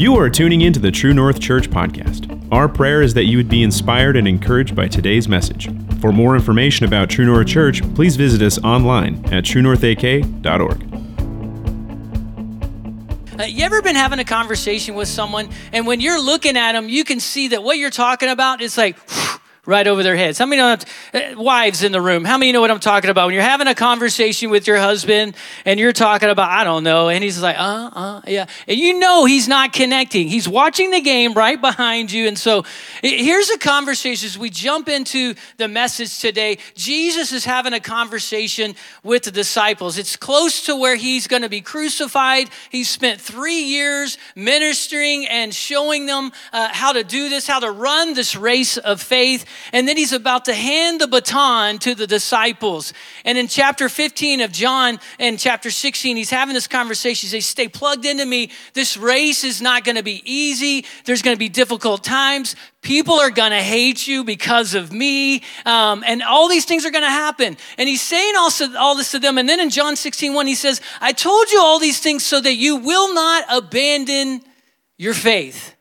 You are tuning into the True North Church podcast. Our prayer is that you would be inspired and encouraged by today's message. For more information about True North Church, please visit us online at truenorthak.org. You ever been having a conversation with someone, and when you're looking at them, you can see that what you're talking about is like right over their heads? How many know wives in the room? How many know what I'm talking about? When you're having a conversation with your husband and you're talking about, I don't know, and he's like, yeah. And you know he's not connecting. He's watching the game right behind you. And so here's a conversation as we jump into the message today. Jesus is having a conversation with the disciples. It's close to where he's going to be crucified. He spent 3 years ministering and showing them how to do this, how to run this race of faith. And then he's about to hand the baton to the disciples. And in chapter 15 of John and chapter 16, he's having this conversation. He says, stay plugged into me. This race is not going to be easy. There's going to be difficult times. People are going to hate you because of me. And all these things are going to happen. And he's saying also all this to them. And then in John 16:1, he says, I told you all these things so that you will not abandon your faith.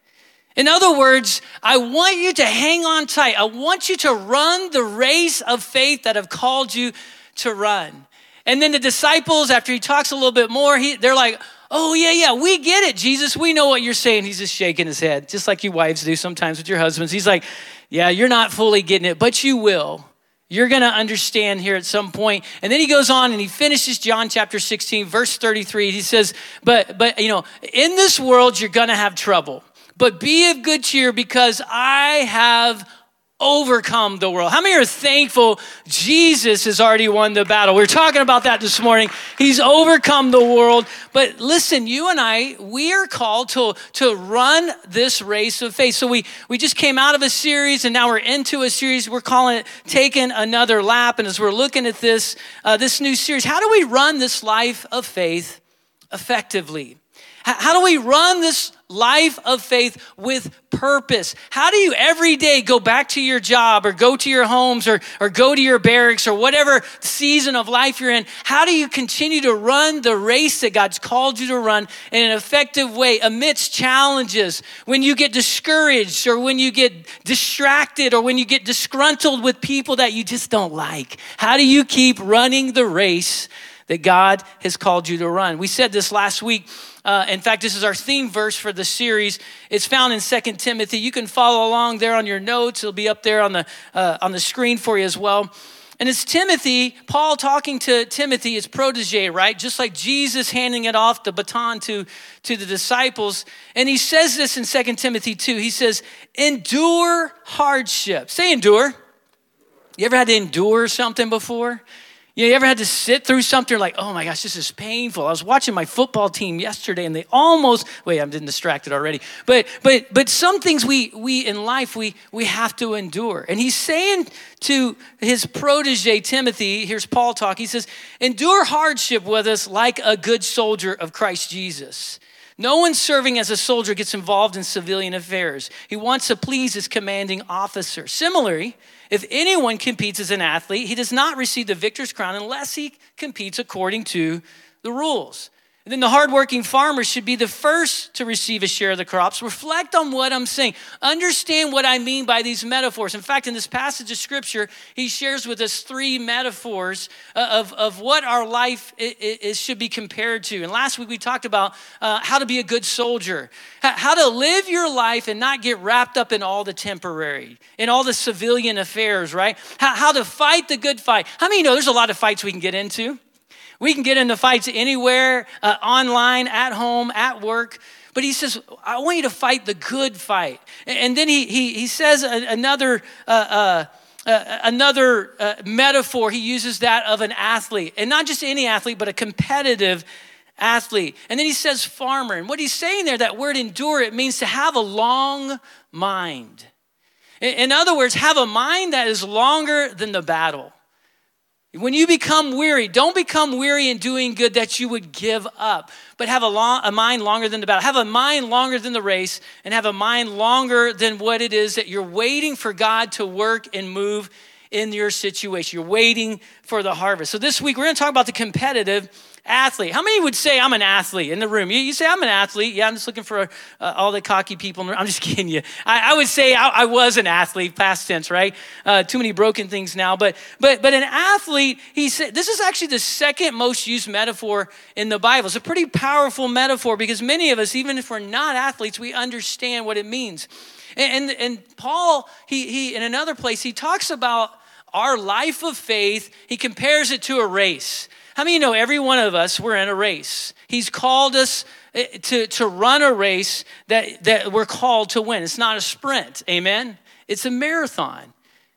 In other words, I want you to hang on tight. I want you to run the race of faith that I've called you to run. And then the disciples, after he talks a little bit more, they're like, oh, yeah, we get it, Jesus. We know what you're saying. He's just shaking his head, just like you wives do sometimes with your husbands. He's like, yeah, you're not fully getting it, but you will. You're going to understand here at some point. And then he goes on and he finishes John chapter 16, verse 33. He says, but you know, in this world, you're going to have trouble. But be of good cheer because I have overcome the world. How many are thankful Jesus has already won the battle? We were talking about that this morning. He's overcome the world. But listen, you and I, we are called to run this race of faith. So we just came out of a series and now we're into a series. We're calling it Taking Another Lap. And as we're looking at this new series, how do we run this life of faith effectively? How do we run this life of faith with purpose? How do you every day go back to your job or go to your homes or go to your barracks or whatever season of life you're in? How do you continue to run the race that God's called you to run in an effective way amidst challenges? When you get discouraged or when you get distracted or when you get disgruntled with people that you just don't like, how do you keep running the race that God has called you to run? We said this last week. In fact, this is our theme verse for the series. It's found in 2 Timothy. You can follow along there on your notes. It'll be up there on the screen for you as well. And it's Timothy, Paul talking to Timothy, his protege, right? Just like Jesus handing it off the baton to the disciples. And he says this in 2 Timothy 2. He says, endure hardship. Say endure. You ever had to endure something before? You ever had to sit through something like, oh my gosh, this is painful. I was watching my football team yesterday and they I'm getting distracted already. But some things we in life, we have to endure. And he's saying to his protege, Timothy, here's Paul talk. He says, endure hardship with us like a good soldier of Christ Jesus. No one serving as a soldier gets involved in civilian affairs. He wants to please his commanding officer. Similarly, if anyone competes as an athlete, he does not receive the victor's crown unless he competes according to the rules. And then the hardworking farmer should be the first to receive a share of the crops. Reflect on what I'm saying. Understand what I mean by these metaphors. In fact, in this passage of scripture, he shares with us 3 metaphors of what our life is should be compared to. And last week we talked about how to be a good soldier, how to live your life and not get wrapped up in all the temporary, in all the civilian affairs, right? How to fight the good fight. How many know there's a lot of fights we can get into? We can get into fights anywhere, online, at home, at work. But he says, I want you to fight the good fight. And then he says another metaphor. He uses that of an athlete. And not just any athlete, but a competitive athlete. And then he says farmer. And what he's saying there, that word endure, it means to have a long mind. In other words, have a mind that is longer than the battle. When you become weary, don't become weary in doing good that you would give up, but have a mind longer than the battle. Have a mind longer than the race and have a mind longer than what it is that you're waiting for God to work and move in your situation. You're waiting for the harvest. So this week, we're going to talk about the competitive Athlete. How many would say I'm an athlete in the room? You say I'm an athlete. Yeah, I'm just looking for all the cocky people. I'm just kidding you. I would say I was an athlete, past tense, right? Too many broken things now. But an athlete, he said, this is actually the second most used metaphor in the Bible. It's a pretty powerful metaphor because many of us, even if we're not athletes, we understand what it means. And Paul, he in another place, he talks about our life of faith. He compares it to a race. How many of you know every one of us, we're in a race? He's called us to run a race that we're called to win. It's not a sprint, amen? It's a marathon.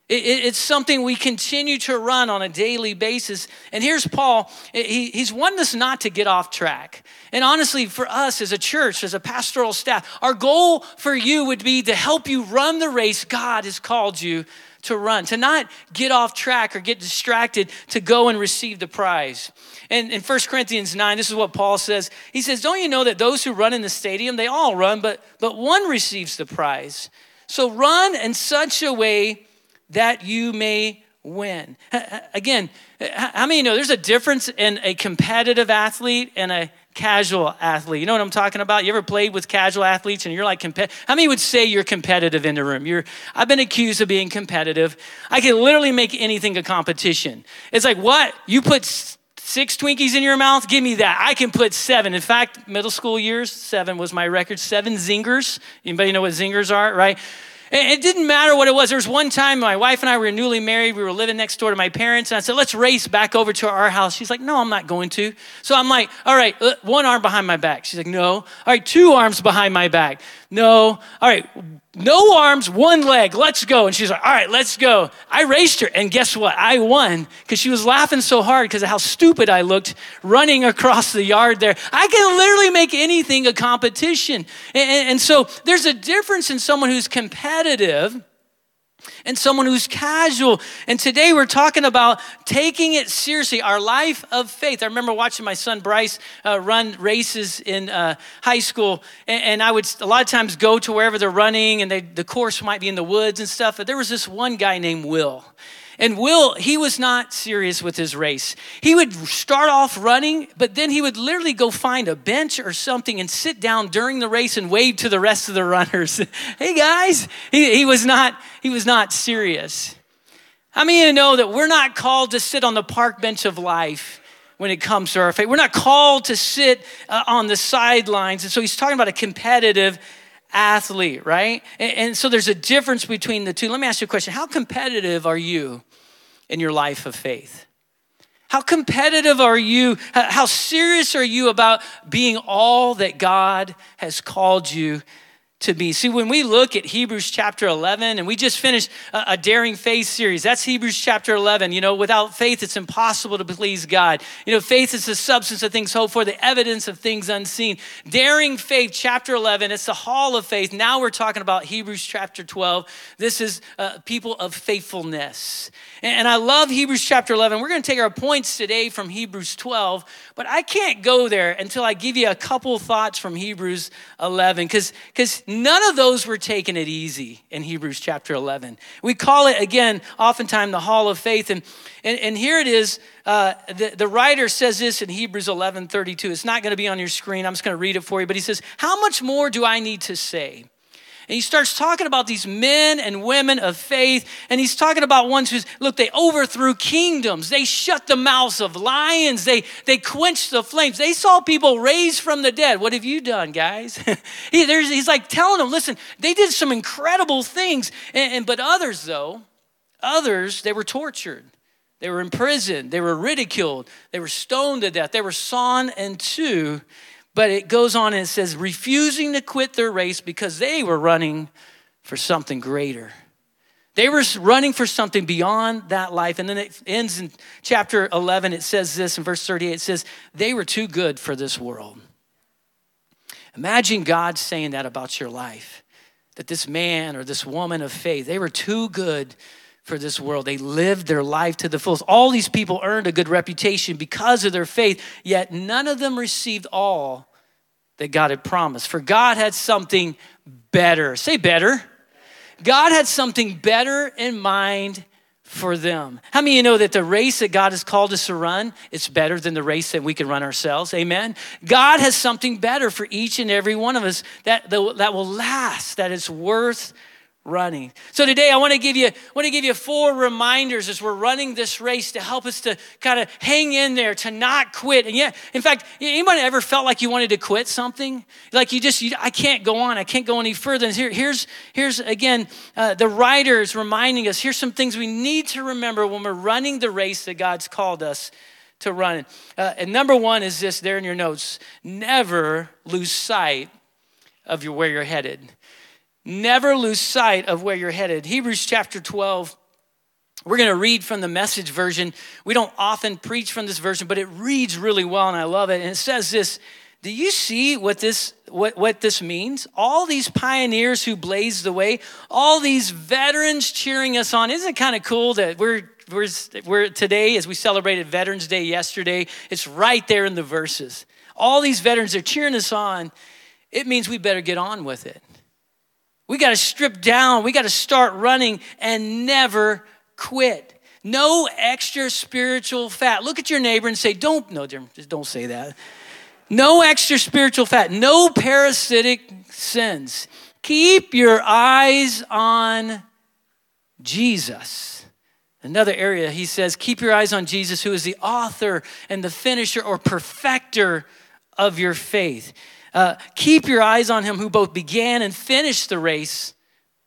It's something we continue to run on a daily basis. And here's Paul. He's wanting us not to get off track. And honestly, for us as a church, as a pastoral staff, our goal for you would be to help you run the race God has called you to run, to not get off track or get distracted, to go and receive the prize. And in 1 Corinthians 9, this is what Paul says. He says, don't you know that those who run in the stadium, they all run, but one receives the prize. So run in such a way that you may win. Again, how many of you know there's a difference in a competitive athlete and a casual athlete? You know what I'm talking about? You ever played with casual athletes and you're like, how many would say you're competitive in the room? I've been accused of being competitive. I can literally make anything a competition. It's like, what? You put 6 Twinkies in your mouth? Give me that. I can put 7. In fact, middle school years, 7 was my record. 7 zingers. Anybody know what zingers are, right? It didn't matter what it was. There was one time my wife and I were newly married. We were living next door to my parents. And I said, let's race back over to our house. She's like, no, I'm not going to. So I'm like, all right, one arm behind my back. She's like, no. All right, 2 arms behind my back. No. All right, no arms, 1 leg. Let's go. And she's like, all right, let's go. I raced her. And guess what? I won because she was laughing so hard because of how stupid I looked running across the yard there. I can literally make anything a competition. And so there's a difference in someone who's competitive and someone who's casual. And today we're talking about taking it seriously, our life of faith. I remember watching my son Bryce run races in high school, and I would a lot of times go to wherever they're running, and the course might be in the woods and stuff, but there was this one guy named Will. And Will, he was not serious with his race. He would start off running, but then he would literally go find a bench or something and sit down during the race and wave to the rest of the runners. Hey guys, he was not serious. How many of you know that we're not called to sit on the park bench of life when it comes to our faith? We're not called to sit on the sidelines. And so he's talking about a competitive athlete, right? And so there's a difference between the two. Let me ask you a question. How competitive are you in your life of faith? How competitive are you? How serious are you about being all that God has called you to be? See, when we look at Hebrews chapter 11, and we just finished a Daring Faith series, that's Hebrews chapter 11. You know, without faith, it's impossible to please God. You know, faith is the substance of things hoped for, the evidence of things unseen. Daring Faith, chapter 11, it's the hall of faith. Now we're talking about Hebrews chapter 12. This is people of faithfulness. And I love Hebrews chapter 11. We're going to take our points today from Hebrews 12, but I can't go there until I give you a couple thoughts from Hebrews 11, because none of those were taking it easy in Hebrews chapter 11. We call it, again, oftentimes the hall of faith. And here it is. The writer says this in Hebrews 11:32. It's not going to be on your screen. I'm just going to read it for you. But he says, how much more do I need to say? And he starts talking about these men and women of faith. And he's talking about ones who, look, they overthrew kingdoms. They shut the mouths of lions. They quenched the flames. They saw people raised from the dead. What have you done, guys? He's like telling them, listen, they did some incredible things. But others, though, they were tortured. They were imprisoned. They were ridiculed. They were stoned to death. They were sawn in two. But it goes on and it says, refusing to quit their race because they were running for something greater. They were running for something beyond that life. And then it ends in chapter 11. It says this in verse 38. It says, they were too good for this world. Imagine God saying that about your life, that this man or this woman of faith, they were too good for this world. They lived their life to the fullest. All these people earned a good reputation because of their faith, yet none of them received all that God had promised. For God had something better. Say better. God had something better in mind for them. How many of you know that the race that God has called us to run, it's better than the race that we can run ourselves? Amen. God has something better for each and every one of us that will last, that it's worth running. So today I want to give you four reminders as we're running this race to help us to kind of hang in there, to not quit. And yeah, in fact, anybody ever felt like you wanted to quit something? Like I can't go on. I can't go any further. And here's again, the writer is reminding us, here's some things we need to remember when we're running the race that God's called us to run. And number one is this, there in your notes, never lose sight of where you're headed. Never lose sight of where you're headed. Hebrews chapter 12, we're going to read from the Message version. We don't often preach from this version, but it reads really well, and I love it. And it says this, do you see what this means? All these pioneers who blazed the way, all these veterans cheering us on. Isn't it kind of cool that we're today, as we celebrated Veterans Day yesterday, it's right there in the verses. All these veterans are cheering us on. It means we better get on with it. We got to strip down. We got to start running and never quit. No extra spiritual fat. Look at your neighbor and say, don't say that. No extra spiritual fat. No parasitic sins. Keep your eyes on Jesus. Another area, he says, keep your eyes on Jesus, who is the author and the finisher or perfecter of your faith. Keep your eyes on him who both began and finished the race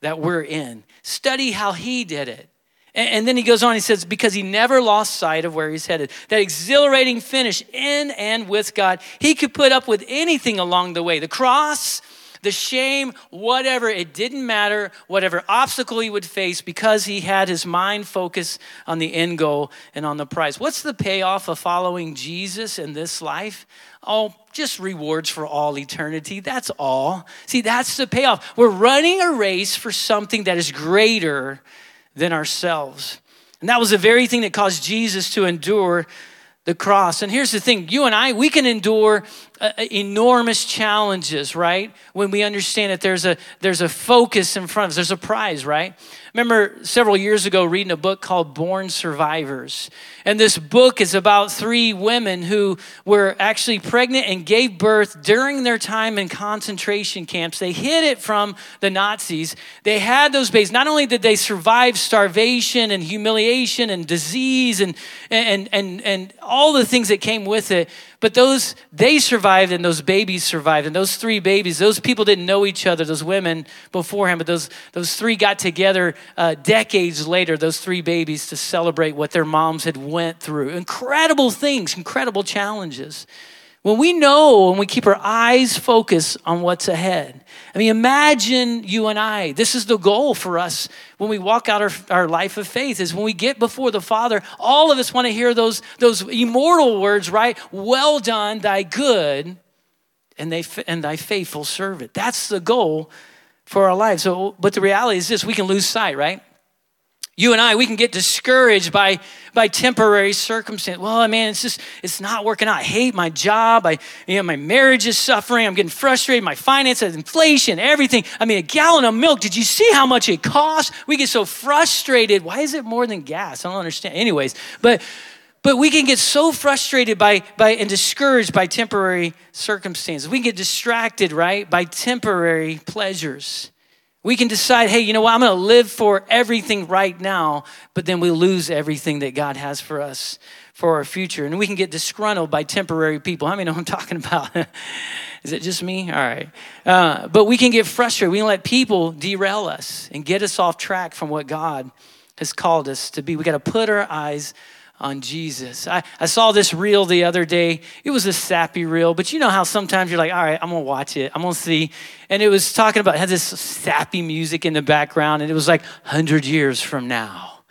that we're in. Study how he did it. And then he goes on, he says, because he never lost sight of where he's headed. That exhilarating finish in and with God. He could put up with anything along the way. The cross, the shame, whatever. It didn't matter, whatever obstacle he would face, because he had his mind focused on the end goal and on the prize. What's the payoff of following Jesus in this life? Oh, just rewards for all eternity. That's all. See, that's the payoff. We're running a race for something that is greater than ourselves. And that was the very thing that caused Jesus to endure the cross. And here's the thing, you and I, we can endure enormous challenges, right? When we understand that there's a focus in front of us, there's a prize, right? Remember several years ago reading a book called Born Survivors. And this book is about three women who were actually pregnant and gave birth during their time in concentration camps. They hid it from the Nazis. They had those babies. Not only did they survive starvation and humiliation and disease and all the things that came with it, but they survived and those babies survived. And those three babies, those people didn't know each other, those women beforehand, but those three got together decades later, those three babies, to celebrate what their moms had went through. Incredible things, incredible challenges. When we know and we keep our eyes focused on what's ahead. I mean, imagine you and I, this is the goal for us when we walk out our life of faith, is when we get before the Father, all of us want to hear those immortal words, right? Well done, thy good and thy faithful servant. That's the goal for our lives. So, but the reality is this, we can lose sight, right? You and I, we can get discouraged by temporary circumstance. Well, man, it's not working out. I hate my job. My marriage is suffering. I'm getting frustrated. My finances, inflation, everything. I mean, a gallon of milk, did you see how much it costs? We get so frustrated. Why is it more than gas? I don't understand. Anyways, but we can get so frustrated and discouraged by temporary circumstances. We can get distracted, right, by temporary pleasures. We can decide, hey, you know what? I'm going to live for everything right now, but then we lose everything that God has for us for our future. And we can get disgruntled by temporary people. How many know what I'm talking about? Is it just me? All right. But we can get frustrated. We can let people derail us and get us off track from what God has called us to be. We got to put our eyes on Jesus. I saw this reel the other day. It was a sappy reel, but you know how sometimes you're like, all right, I'm gonna watch it. I'm gonna see. And it was talking about, it had this sappy music in the background, and it was like 100 years from now.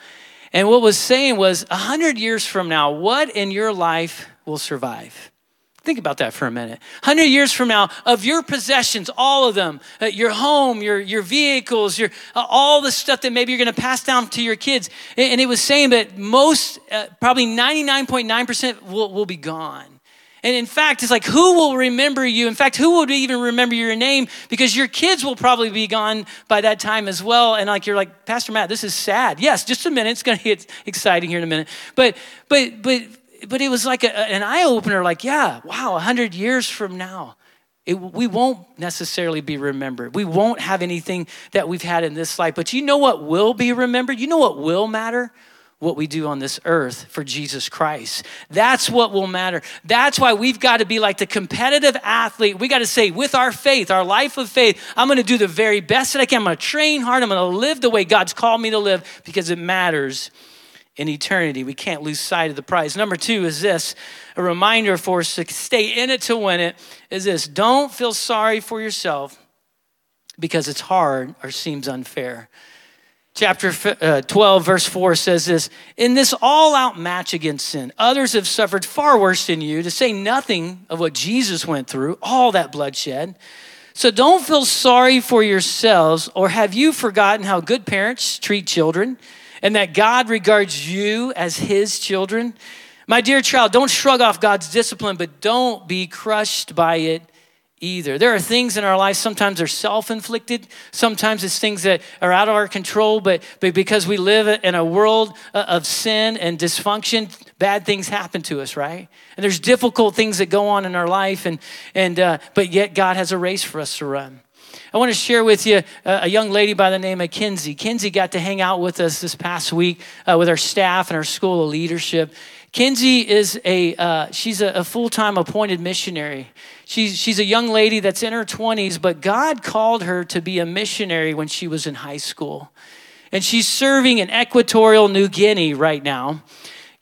And what it was saying was 100 years from now, what in your life will survive? Think about that for a minute. 100 years from now, of your possessions, all of them, your home, your vehicles, all the stuff that maybe you're going to pass down to your kids. And it was saying that most, probably 99.9% will be gone. And in fact, it's like, who will remember you? In fact, who would even remember your name? Because your kids will probably be gone by that time as well. And like, you're like, Pastor Matt, this is sad. Yes, just a minute. It's going to get exciting here in a minute. But it was like an eye-opener, like, yeah, wow, 100 years from now, we won't necessarily be remembered. We won't have anything that we've had in this life. But you know what will be remembered? You know what will matter? What we do on this earth for Jesus Christ. That's what will matter. That's why we've got to be like the competitive athlete. We got to say, with our faith, our life of faith, I'm going to do the very best that I can. I'm going to train hard. I'm going to live the way God's called me to live because it matters in eternity. We can't lose sight of the prize. Number two is this, a reminder for us to stay in it to win it, is this: don't feel sorry for yourself because it's hard or seems unfair. Chapter 12, verse 4 says this: in this all-out match against sin, others have suffered far worse than you, to say nothing of what Jesus went through, all that bloodshed. So don't feel sorry for yourselves, or have you forgotten how good parents treat children and that God regards you as his children? My dear child, don't shrug off God's discipline, but don't be crushed by it either. There are things in our life, sometimes they're self-inflicted. Sometimes it's things that are out of our control, but because we live in a world of sin and dysfunction, bad things happen to us, right? And there's difficult things that go on in our life, but yet God has a race for us to run. I want to share with you a young lady by the name of Kinsey. Kinsey got to hang out with us this past week with our staff and our school of leadership. Kinsey is she's a full-time appointed missionary. She's a young lady that's in her 20s, but God called her to be a missionary when she was in high school. And she's serving in Equatorial New Guinea right now.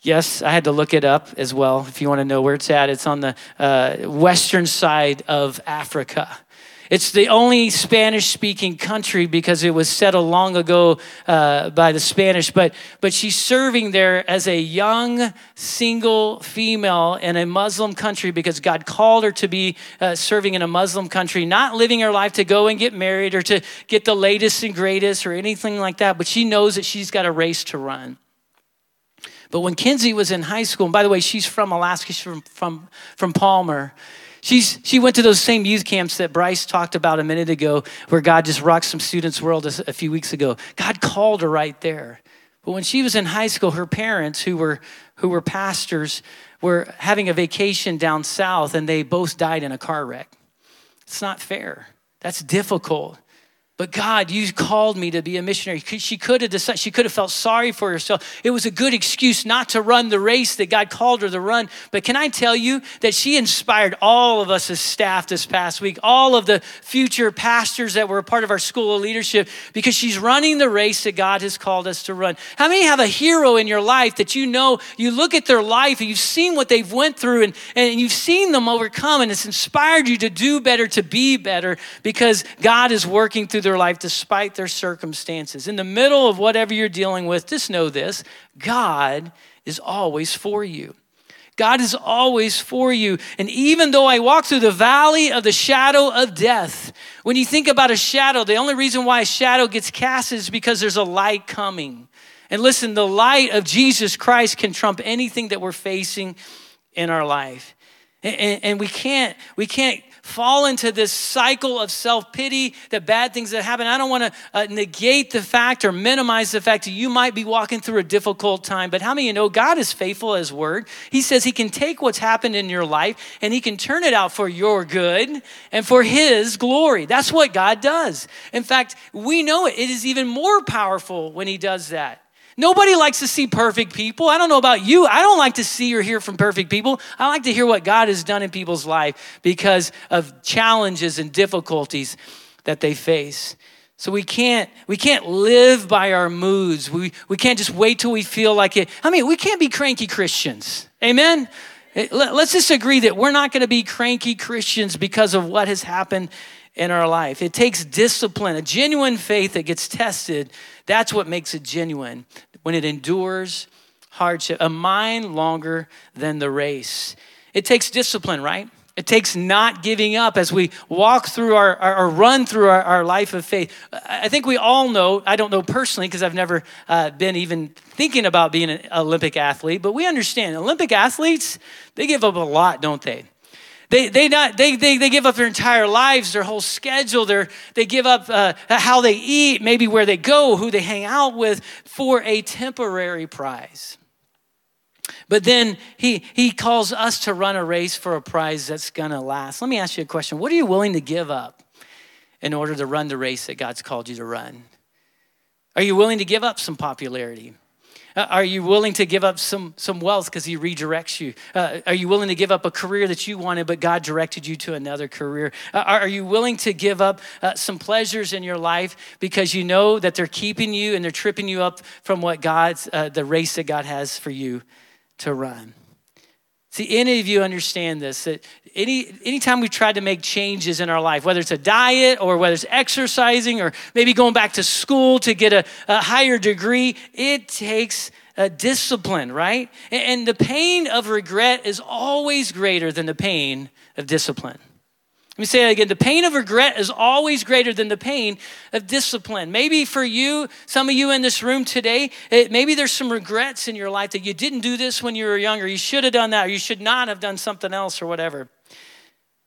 Yes, I had to look it up as well. If you want to know where it's at, it's on the western side of Africa. It's the only Spanish-speaking country because it was settled long ago by the Spanish. But she's serving there as a young, single female in a Muslim country because God called her to be serving in a Muslim country, not living her life to go and get married or to get the latest and greatest or anything like that. But she knows that she's got a race to run. But when Kinsey was in high school, and by the way, she's from Alaska, she's from Palmer. She went to those same youth camps that Bryce talked about a minute ago, where God just rocked some students' world a few weeks ago. God called her right there. But when she was in high school, her parents, who were pastors, were having a vacation down south, and they both died in a car wreck. It's not fair. That's difficult. But God, you called me to be a missionary. She could have decided, she could have felt sorry for herself. It was a good excuse not to run the race that God called her to run. But can I tell you that she inspired all of us as staff this past week, all of the future pastors that were a part of our school of leadership, because she's running the race that God has called us to run. How many have a hero in your life that you know, you look at their life and you've seen what they've went through and you've seen them overcome, and it's inspired you to do better, to be better, because God is working through their life despite their circumstances. In the middle of whatever you're dealing with, just know this: God is always for you. God is always for you. And even though I walk through the valley of the shadow of death, when you think about a shadow, the only reason why a shadow gets cast is because there's a light coming. And listen, the light of Jesus Christ can trump anything that we're facing in our life. And we can't fall into this cycle of self-pity, the bad things that happen. I don't want to negate the fact or minimize the fact that you might be walking through a difficult time, but how many of you know God is faithful as word? He says he can take what's happened in your life and he can turn it out for your good and for his glory. That's what God does. In fact, we know it. It is even more powerful when he does that. Nobody likes to see perfect people. I don't know about you. I don't like to see or hear from perfect people. I like to hear what God has done in people's life because of challenges and difficulties that they face. So we can't live by our moods. We can't just wait till we feel like it. I mean, we can't be cranky Christians. Amen? Let's just agree that we're not going to be cranky Christians because of what has happened in our life. It takes discipline, a genuine faith that gets tested. That's what makes it genuine, when it endures hardship, a mind longer than the race. It takes discipline, right? It takes not giving up as we walk through our life of faith. I think we all know, I don't know personally because I've never been even thinking about being an Olympic athlete, but we understand Olympic athletes, they give up a lot, don't they? They give up their entire lives, their whole schedule. They give up how they eat, maybe where they go, who they hang out with for a temporary prize. But then he calls us to run a race for a prize that's gonna last. Let me ask you a question. What are you willing to give up in order to run the race that God's called you to run? Are you willing to give up some popularity? Are you willing to give up some wealth because he redirects you? Are you willing to give up a career that you wanted, but God directed you to another career? Are you willing to give up some pleasures in your life because you know that they're keeping you and they're tripping you up from what God's, the race that God has for you to run? See, any of you understand this, that anytime we try to make changes in our life, whether it's a diet or whether it's exercising or maybe going back to school to get a higher degree, it takes a discipline, right? And the pain of regret is always greater than the pain of discipline. Let me say that again. The pain of regret is always greater than the pain of discipline. Maybe for you, some of you in this room today, maybe there's some regrets in your life that you didn't do this when you were younger. You should have done that, or you should not have done something else or whatever.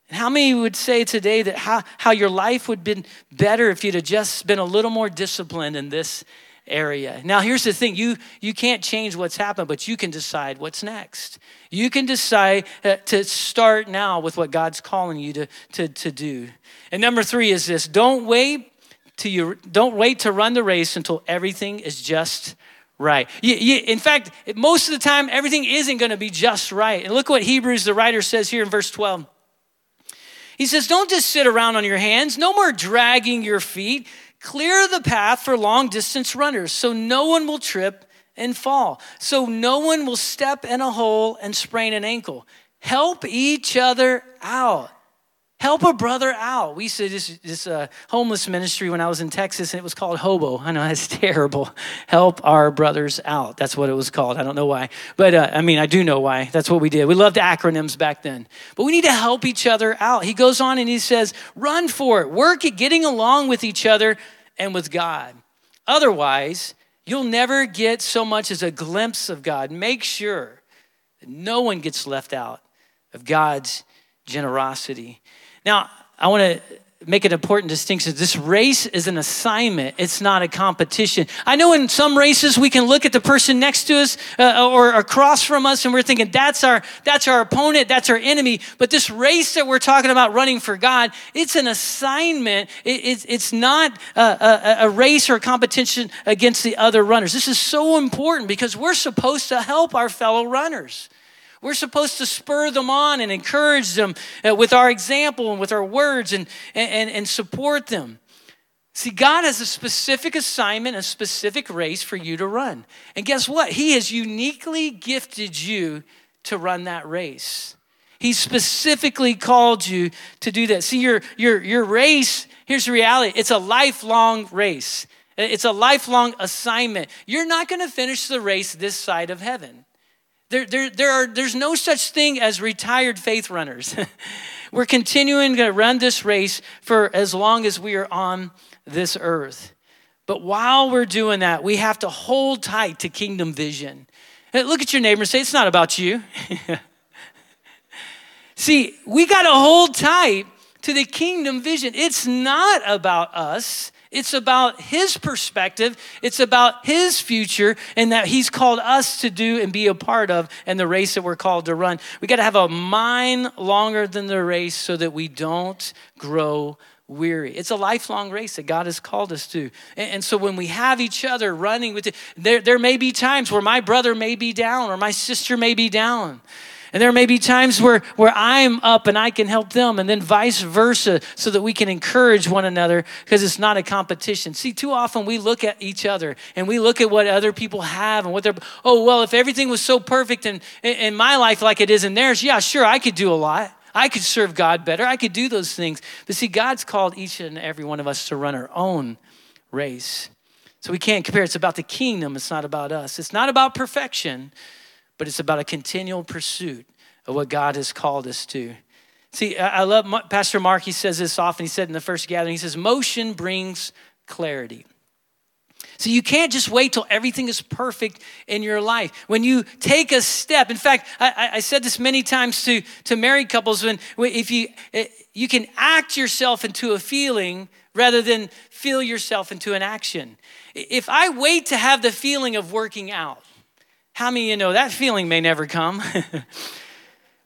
And how many would say today that how your life would have been better if you'd have just been a little more disciplined in this area? Now, here's the thing. You can't change what's happened, but you can decide what's next. You can decide to start now with what God's calling you to do. And number three is this: don't wait to run the race until everything is just right. In fact, most of the time, everything isn't going to be just right. And look what Hebrews, the writer, says here in verse 12. He says, "Don't just sit around on your hands. No more dragging your feet. Clear the path for long distance runners so no one will trip and fall, so no one will step in a hole and sprain an ankle. Help each other out." Help a brother out. We used to this homeless ministry when I was in Texas, and it was called Hobo. I know, that's terrible. Help our brothers out. That's what it was called. I don't know why. But I do know why. That's what we did. We loved acronyms back then. But we need to help each other out. He goes on and he says, run for it. Work at getting along with each other and with God. Otherwise, you'll never get so much as a glimpse of God. Make sure that no one gets left out of God's generosity. Now, I want to make an important distinction. This race is an assignment. It's not a competition. I know in some races we can look at the person next to us or across from us, and we're thinking that's our opponent, that's our enemy. But this race that we're talking about running for God, it's an assignment. It's not a race or a competition against the other runners. This is so important because we're supposed to help our fellow runners. We're supposed to spur them on and encourage them with our example and with our words and support them. See, God has a specific assignment, a specific race for you to run. And guess what? He has uniquely gifted you to run that race. He specifically called you to do that. See, your race, here's the reality. It's a lifelong race. It's a lifelong assignment. You're not going to finish the race this side of heaven. There's no such thing as retired faith runners. We're continuing to run this race for as long as we are on this earth. But while we're doing that, we have to hold tight to kingdom vision. Look at your neighbor and say, it's not about you. See, we got to hold tight to the kingdom vision. It's not about us. It's about his perspective. It's about his future and that he's called us to do and be a part of and the race that we're called to run. We got to have a mind longer than the race so that we don't grow weary. It's a lifelong race that God has called us to. And so when we have each other running with it, there may be times where my brother may be down or my sister may be down. And there may be times where I'm up and I can help them, and then vice versa, so that we can encourage one another because it's not a competition. See, too often we look at each other and we look at what other people have and what they're, if everything was so perfect in my life like it is in theirs, yeah, sure, I could do a lot. I could serve God better. I could do those things. But see, God's called each and every one of us to run our own race. So we can't compare. It's about the kingdom. It's not about us. It's not about perfection, but it's about a continual pursuit of what God has called us to. See, I love Pastor Mark. He says this often. He said in the first gathering, he says, motion brings clarity. So you can't just wait till everything is perfect in your life. When you take a step, in fact, I said this many times to married couples, if you can act yourself into a feeling rather than feel yourself into an action. If I wait to have the feeling of working out, how many of you know that feeling may never come?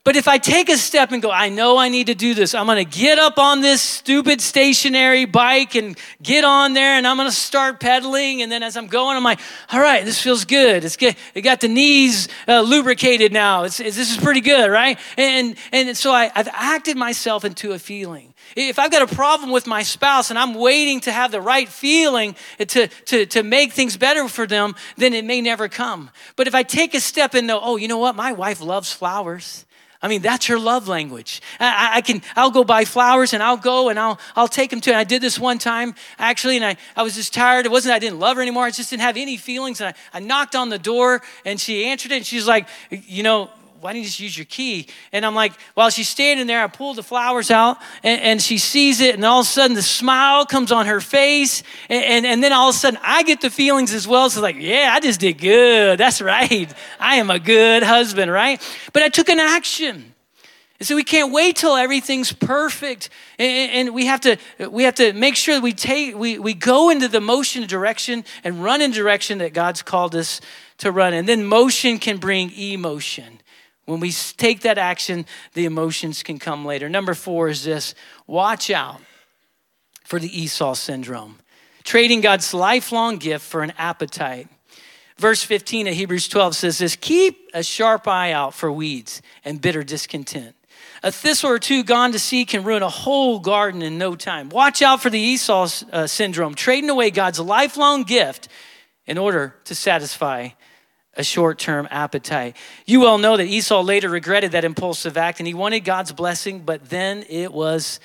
But if I take a step and go, I know I need to do this. I'm going to get up on this stupid stationary bike and get on there and I'm going to start pedaling. And then as I'm going, I'm like, all right, this feels good. It's good. It got the knees lubricated now. This is pretty good, right? And so I've acted myself into a feeling. If I've got a problem with my spouse and I'm waiting to have the right feeling to make things better for them, then it may never come. But if I take a step and know, oh, you know what? My wife loves flowers. I mean, that's her love language. I'll go buy flowers and I'll go and I'll take them to, and I did this one time actually, and I was just tired. It wasn't, I didn't love her anymore. I just didn't have any feelings. And I knocked on the door and she answered it. And she's like, you know, why don't you just use your key? And I'm like, while she's standing there, I pull the flowers out and she sees it. And all of a sudden the smile comes on her face. And then all of a sudden I get the feelings as well. So like, yeah, I just did good. That's right. I am a good husband, right? But I took an action. And so we can't wait till everything's perfect. And we have to make sure that we go into the motion direction and run in direction that God's called us to run. And then motion can bring emotion. When we take that action, the emotions can come later. Number 4 is this: watch out for the Esau syndrome, trading God's lifelong gift for an appetite. Verse 15 of Hebrews 12 says this: keep a sharp eye out for weeds and bitter discontent. A thistle or two gone to seed can ruin a whole garden in no time. Watch out for the Esau syndrome, trading away God's lifelong gift in order to satisfy a short-term appetite. You all know that Esau later regretted that impulsive act and he wanted God's blessing, but then it was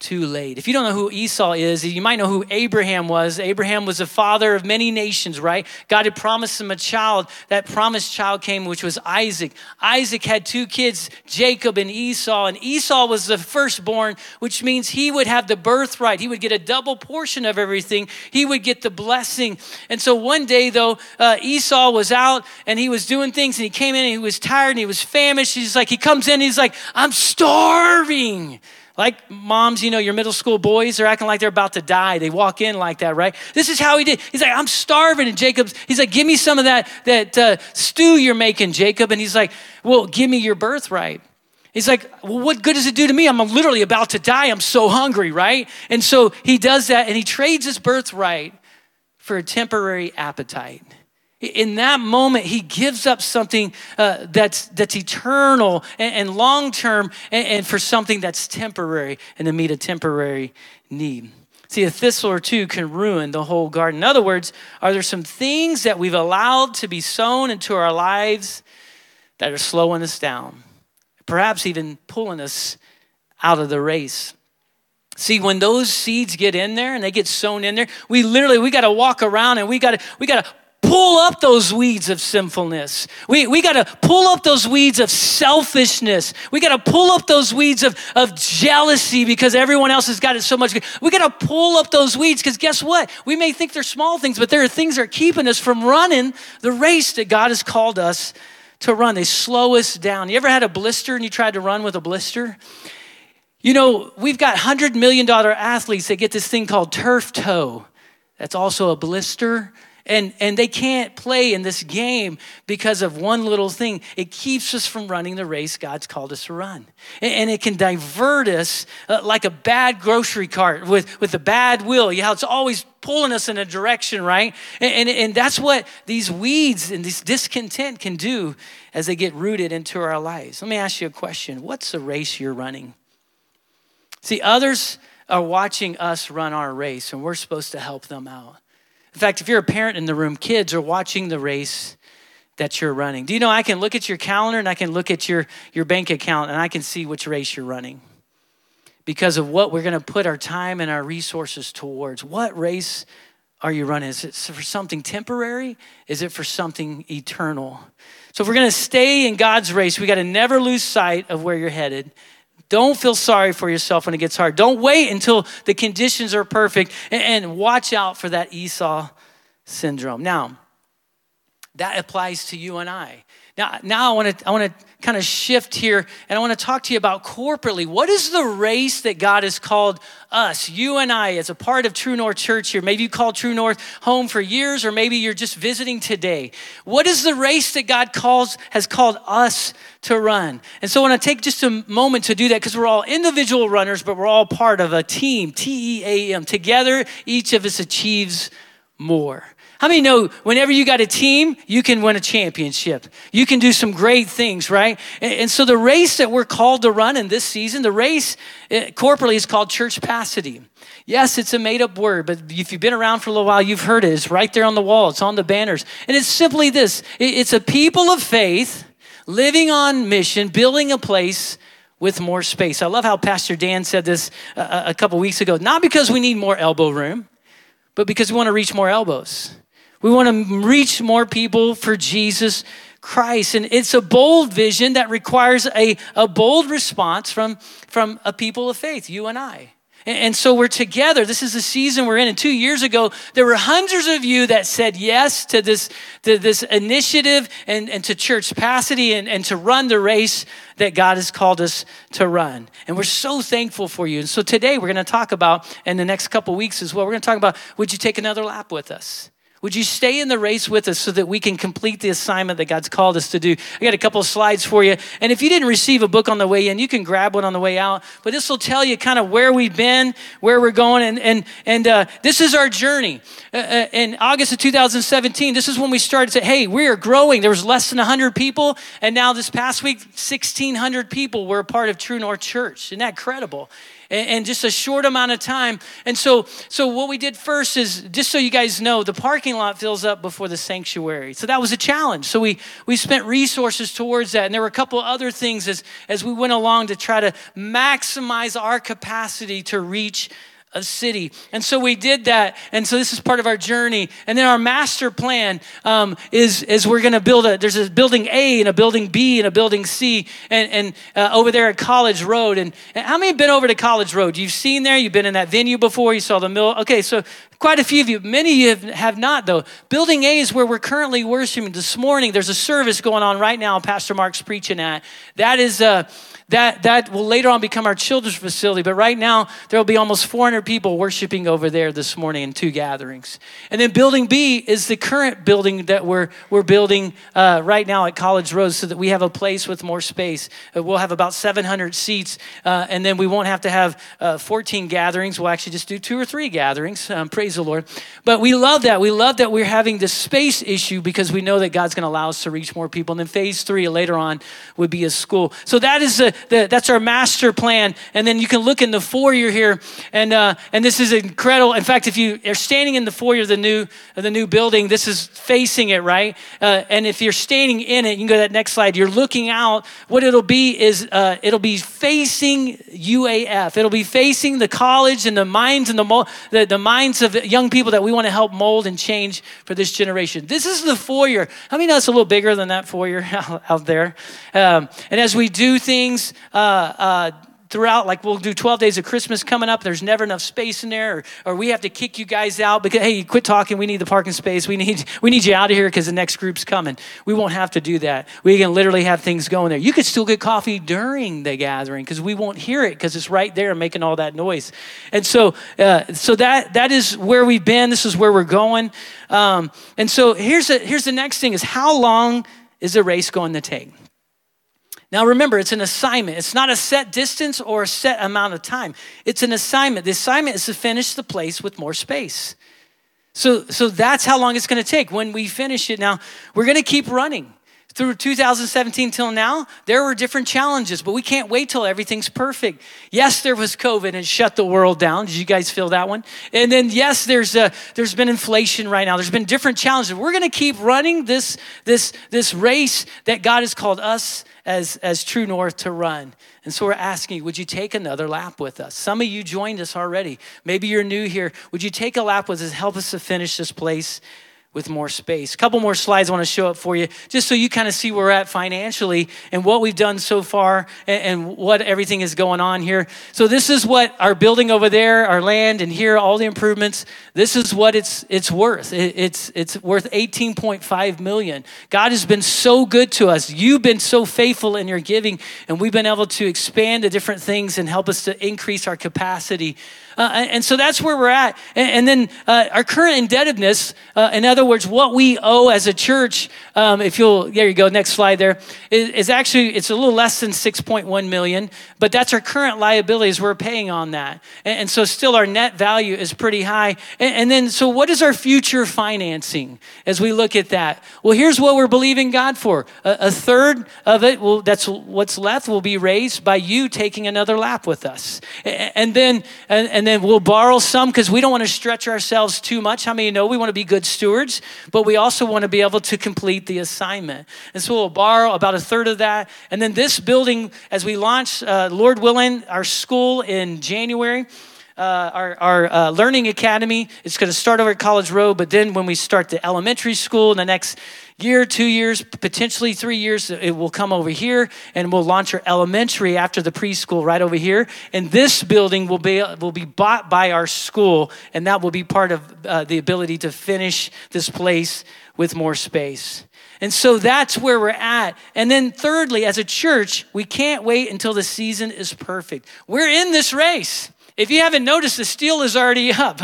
too late. If you don't know who Esau is, you might know who Abraham was. Abraham was the father of many nations, right? God had promised him a child. That promised child came, which was Isaac. Isaac had 2 kids, Jacob and Esau. And Esau was the firstborn, which means he would have the birthright. He would get a double portion of everything. He would get the blessing. And so one day though, Esau was out and he was doing things and he came in and he was tired and he was famished. He comes in and he's like, I'm starving. Like moms, you know, your middle school boys are acting like they're about to die. They walk in like that, right? This is how he did. He's like, I'm starving. And Jacob's, he's like, give me some of that stew you're making, Jacob. And he's like, well, give me your birthright. He's like, well, what good does it do to me? I'm literally about to die. I'm so hungry, right? And so he does that and he trades his birthright for a temporary appetite. In that moment, he gives up something that's eternal and long-term and for something that's temporary and to meet a temporary need. See, a thistle or two can ruin the whole garden. In other words, are there some things that we've allowed to be sown into our lives that are slowing us down, perhaps even pulling us out of the race? See, when those seeds get in there and they get sown in there, we got to walk around and we got to pull up those weeds of sinfulness. We got to pull up those weeds of selfishness. We got to pull up those weeds of jealousy because everyone else has got it so much. We got to pull up those weeds because guess what? We may think they're small things, but there are things that are keeping us from running the race that God has called us to run. They slow us down. You ever had a blister and you tried to run with a blister? You know, we've got $100 million athletes that get this thing called turf toe. That's also a blister. And they can't play in this game because of one little thing. It keeps us from running the race God's called us to run. And it can divert us like a bad grocery cart with a bad will. You know, it's always pulling us in a direction, right? And that's what these weeds and this discontent can do as they get rooted into our lives. Let me ask you a question. What's the race you're running? See, others are watching us run our race and we're supposed to help them out. In fact, if you're a parent in the room, kids are watching the race that you're running. Do you know I can look at your calendar and I can look at your bank account and I can see which race you're running because of what we're going to put our time and our resources towards. What race are you running? Is it for something temporary? Is it for something eternal? So if we're going to stay in God's race, we got to never lose sight of where you're headed. Don't feel sorry for yourself when it gets hard. Don't wait until the conditions are perfect, and watch out for that Esau syndrome. Now, that applies to you and I. Now I want to kind of shift here, and I want to talk to you about corporately. What is the race that God has called us, you and I, as a part of True North Church here? Maybe you called True North home for years, or maybe you're just visiting today. What is the race that God has called us to run? And so I want to take just a moment to do that, because we're all individual runners, but we're all part of a team, T-E-A-M. Together, each of us achieves more. How many know whenever you got a team, you can win a championship? You can do some great things, right? And so the race that we're called to run in this season, the race corporately is called churchpacity. Yes, it's a made-up word, but if you've been around for a little while, you've heard it. It's right there on the wall. It's on the banners. And it's simply this. It's a people of faith living on mission, building a place with more space. I love how Pastor Dan said this a couple weeks ago. Not because we need more elbow room, but because we want to reach more elbows. We want to reach more people for Jesus Christ. And it's a bold vision that requires a bold response from a people of faith, you and I. And so we're together. This is the season we're in. And 2 years ago, there were hundreds of you that said yes to this initiative and to churchpacity and to run the race that God has called us to run. And we're so thankful for you. And so today we're going to talk about, in the next couple weeks as well, we're going to talk about, would you take another lap with us? Would you stay in the race with us so that we can complete the assignment that God's called us to do? I got a couple of slides for you. And if you didn't receive a book on the way in, you can grab one on the way out. But this will tell you kind of where we've been, where we're going. And this is our journey. In August of 2017, this is when we started to say, hey, we are growing. There was less than 100 people. And now this past week, 1,600 people were a part of True North Church. Isn't that incredible? And just a short amount of time. And so what we did first is, just so you guys know, the parking lot fills up before the sanctuary. So that was a challenge. So we spent resources towards that. And there were a couple other things as we went along to try to maximize our capacity to reach a city. And so we did that. And so this is part of our journey. And then our master plan is we're going to build there's a building A and a building B and a building C and over there at College Road. And how many have been over to College Road? You've seen there, you've been in that venue before, you saw the mill. Okay, so quite a few of you, many of you have not though. Building A is where we're currently worshiping this morning. There's a service going on right now, Pastor Mark's preaching at. That is that will later on become our children's facility. But right now, there will be almost 400 people worshiping over there this morning in 2 gatherings. And then building B is the current building that we're building right now at College Road, so that we have a place with more space. We'll have about 700 seats, and then we won't have to have 14 gatherings. We'll actually just do 2 or 3 gatherings. Praise the Lord. But we love that. We love that we're having this space issue, because we know that God's going to allow us to reach more people. And then phase 3 later on would be a school. So that is that's our master plan. And then you can look in the foyer here, and this is incredible. In fact, if you are standing in the foyer of the new building, this is facing it, right? And if you're standing in it, you can go to that next slide. You're looking out. What it'll be is it'll be facing UAF. It'll be facing the college and the minds and the minds of young people that we want to help mold and change for this generation. This is the foyer. I mean, that's a little bigger than that foyer out there. And as we do things, throughout, like we'll do 12 days of Christmas coming up. There's never enough space in there, or we have to kick you guys out because, hey, quit talking. We need the parking space. We need you out of here because the next group's coming. We won't have to do that. We can literally have things going there. You could still get coffee during the gathering because we won't hear it because it's right there making all that noise. And so that is where we've been. This is where we're going. And so here's the next thing is, how long is the race going to take? Now remember, it's an assignment. It's not a set distance or a set amount of time. It's an assignment. The assignment is to finish the place with more space. So that's how long it's going to take when we finish it. Now, we're going to keep running. Through 2017 till now, there were different challenges, but we can't wait till everything's perfect. Yes, there was COVID and shut the world down. Did you guys feel that one? And then yes, there's been inflation right now. There's been different challenges. We're going to keep running this race that God has called us as True North to run. And so we're asking you, would you take another lap with us? Some of you joined us already. Maybe you're new here. Would you take a lap with us? Help us to finish this place with more space. A couple more slides I want to show up for you, just so you kind of see where we're at financially and what we've done so far and what everything is going on here. So this is what our building over there, our land, and here, all the improvements, this is what it's worth. It's worth $18.5 million. God has been so good to us. You've been so faithful in your giving, and we've been able to expand to different things and help us to increase our capacity. And so that's where we're at. And then our current indebtedness, in other words, what we owe as a church, there you go, next slide there, is actually, it's a little less than 6.1 million, but that's our current liabilities we're paying on that. And so still our net value is pretty high. And then, so what is our future financing as we look at that? Well, here's what we're believing God for. A third of it, well, that's what's left, will be raised by you taking another lap with us. And then we'll borrow some because we don't want to stretch ourselves too much. How many know we want to be good stewards, but we also want to be able to complete the assignment. And so we'll borrow about a third of that. And then this building, as we launch, Lord willing, our school in January, our learning academy, it's going to start over at College Road, but then when we start the elementary school in the next year, 2 years, potentially 3 years, it will come over here and we'll launch our elementary after the preschool right over here. And this building will be bought by our school, and that will be part of the ability to finish this place with more space. And so that's where we're at. And then thirdly, as a church, we can't wait until the season is perfect. We're in this race. If you haven't noticed, the steel is already up.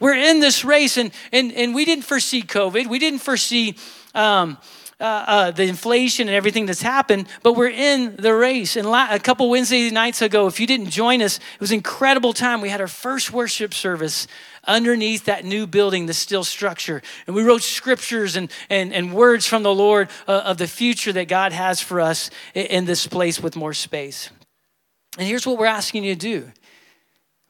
We're in this race, and we didn't foresee COVID. We didn't foresee the inflation and everything that's happened, but we're in the race. And a couple Wednesday nights ago, if you didn't join us, it was an incredible time. We had our first worship service underneath that new building, the steel structure. And we wrote scriptures and words from the Lord of the future that God has for us in this place with more space. And here's what we're asking you to do.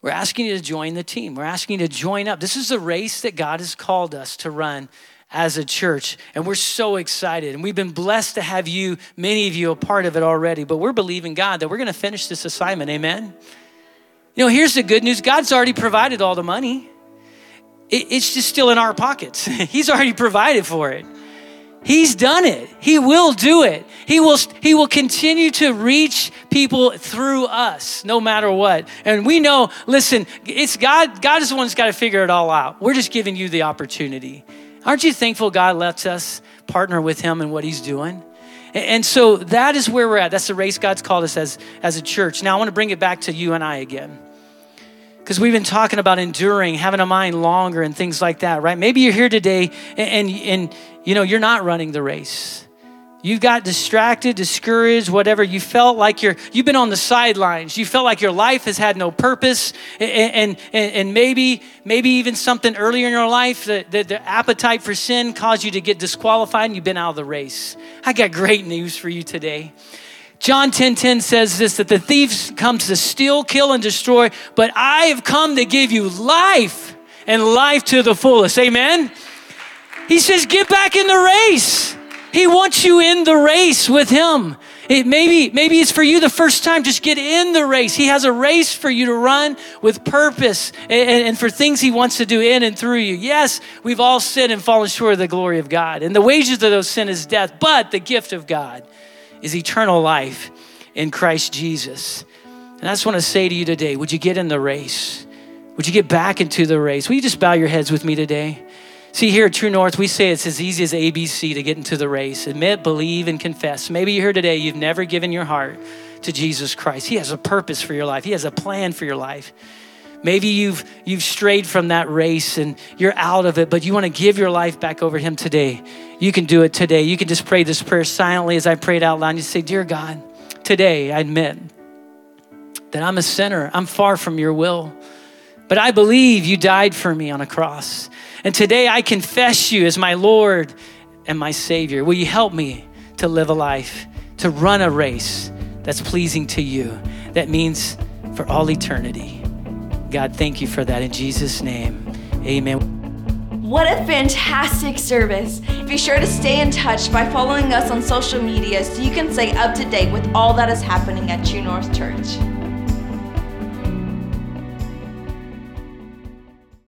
We're asking you to join the team. We're asking you to join up. This is the race that God has called us to run as a church. And we're so excited. And we've been blessed to have you, many of you, a part of it already. But we're believing God that we're going to finish this assignment. Amen? You know, here's the good news. God's already provided all the money. It's just still in our pockets. He's already provided for it. He's done it. He will do it. He will continue to reach people through us, no matter what. And we know, listen, it's God. God is the one that's got to figure it all out. We're just giving you the opportunity. Aren't you thankful God lets us partner with him in what he's doing? And so that is where we're at. That's the race God's called us as a church. Now I want to bring it back to you and I again. Because we've been talking about enduring, having a mind longer and things like that, right? Maybe you're here today and you know, you're not running the race. You got distracted, discouraged, whatever. You felt like you've been on the sidelines. You felt like your life has had no purpose. And maybe even something earlier in your life, the appetite for sin caused you to get disqualified and you've been out of the race. I got great news for you today. John 10:10 says this, that the thief comes to steal, kill, and destroy, but I have come to give you life and life to the fullest. Amen? He says, get back in the race. He wants you in the race with him. Maybe it's for you the first time. Just get in the race. He has a race for you to run with purpose and for things he wants to do in and through you. Yes, we've all sinned and fallen short of the glory of God. And the wages of those sin is death, but the gift of God is eternal life in Christ Jesus. And I just want to say to you today, would you get in the race? Would you get back into the race? Will you just bow your heads with me today? See, here at True North, we say it's as easy as ABC to get into the race. Admit, believe, and confess. Maybe you're here today, you've never given your heart to Jesus Christ. He has a purpose for your life. He has a plan for your life. Maybe you've strayed from that race and you're out of it, but you want to give your life back over to him today. You can do it today. You can just pray this prayer silently as I prayed out loud. You say, dear God, today I admit that I'm a sinner. I'm far from your will, but I believe you died for me on a cross. And today I confess you as my Lord and my Savior. Will you help me to live a life, to run a race that's pleasing to you? That means for all eternity. God, thank you for that. In Jesus' name, amen. What a fantastic service. Be sure to stay in touch by following us on social media so you can stay up to date with all that is happening at True North Church.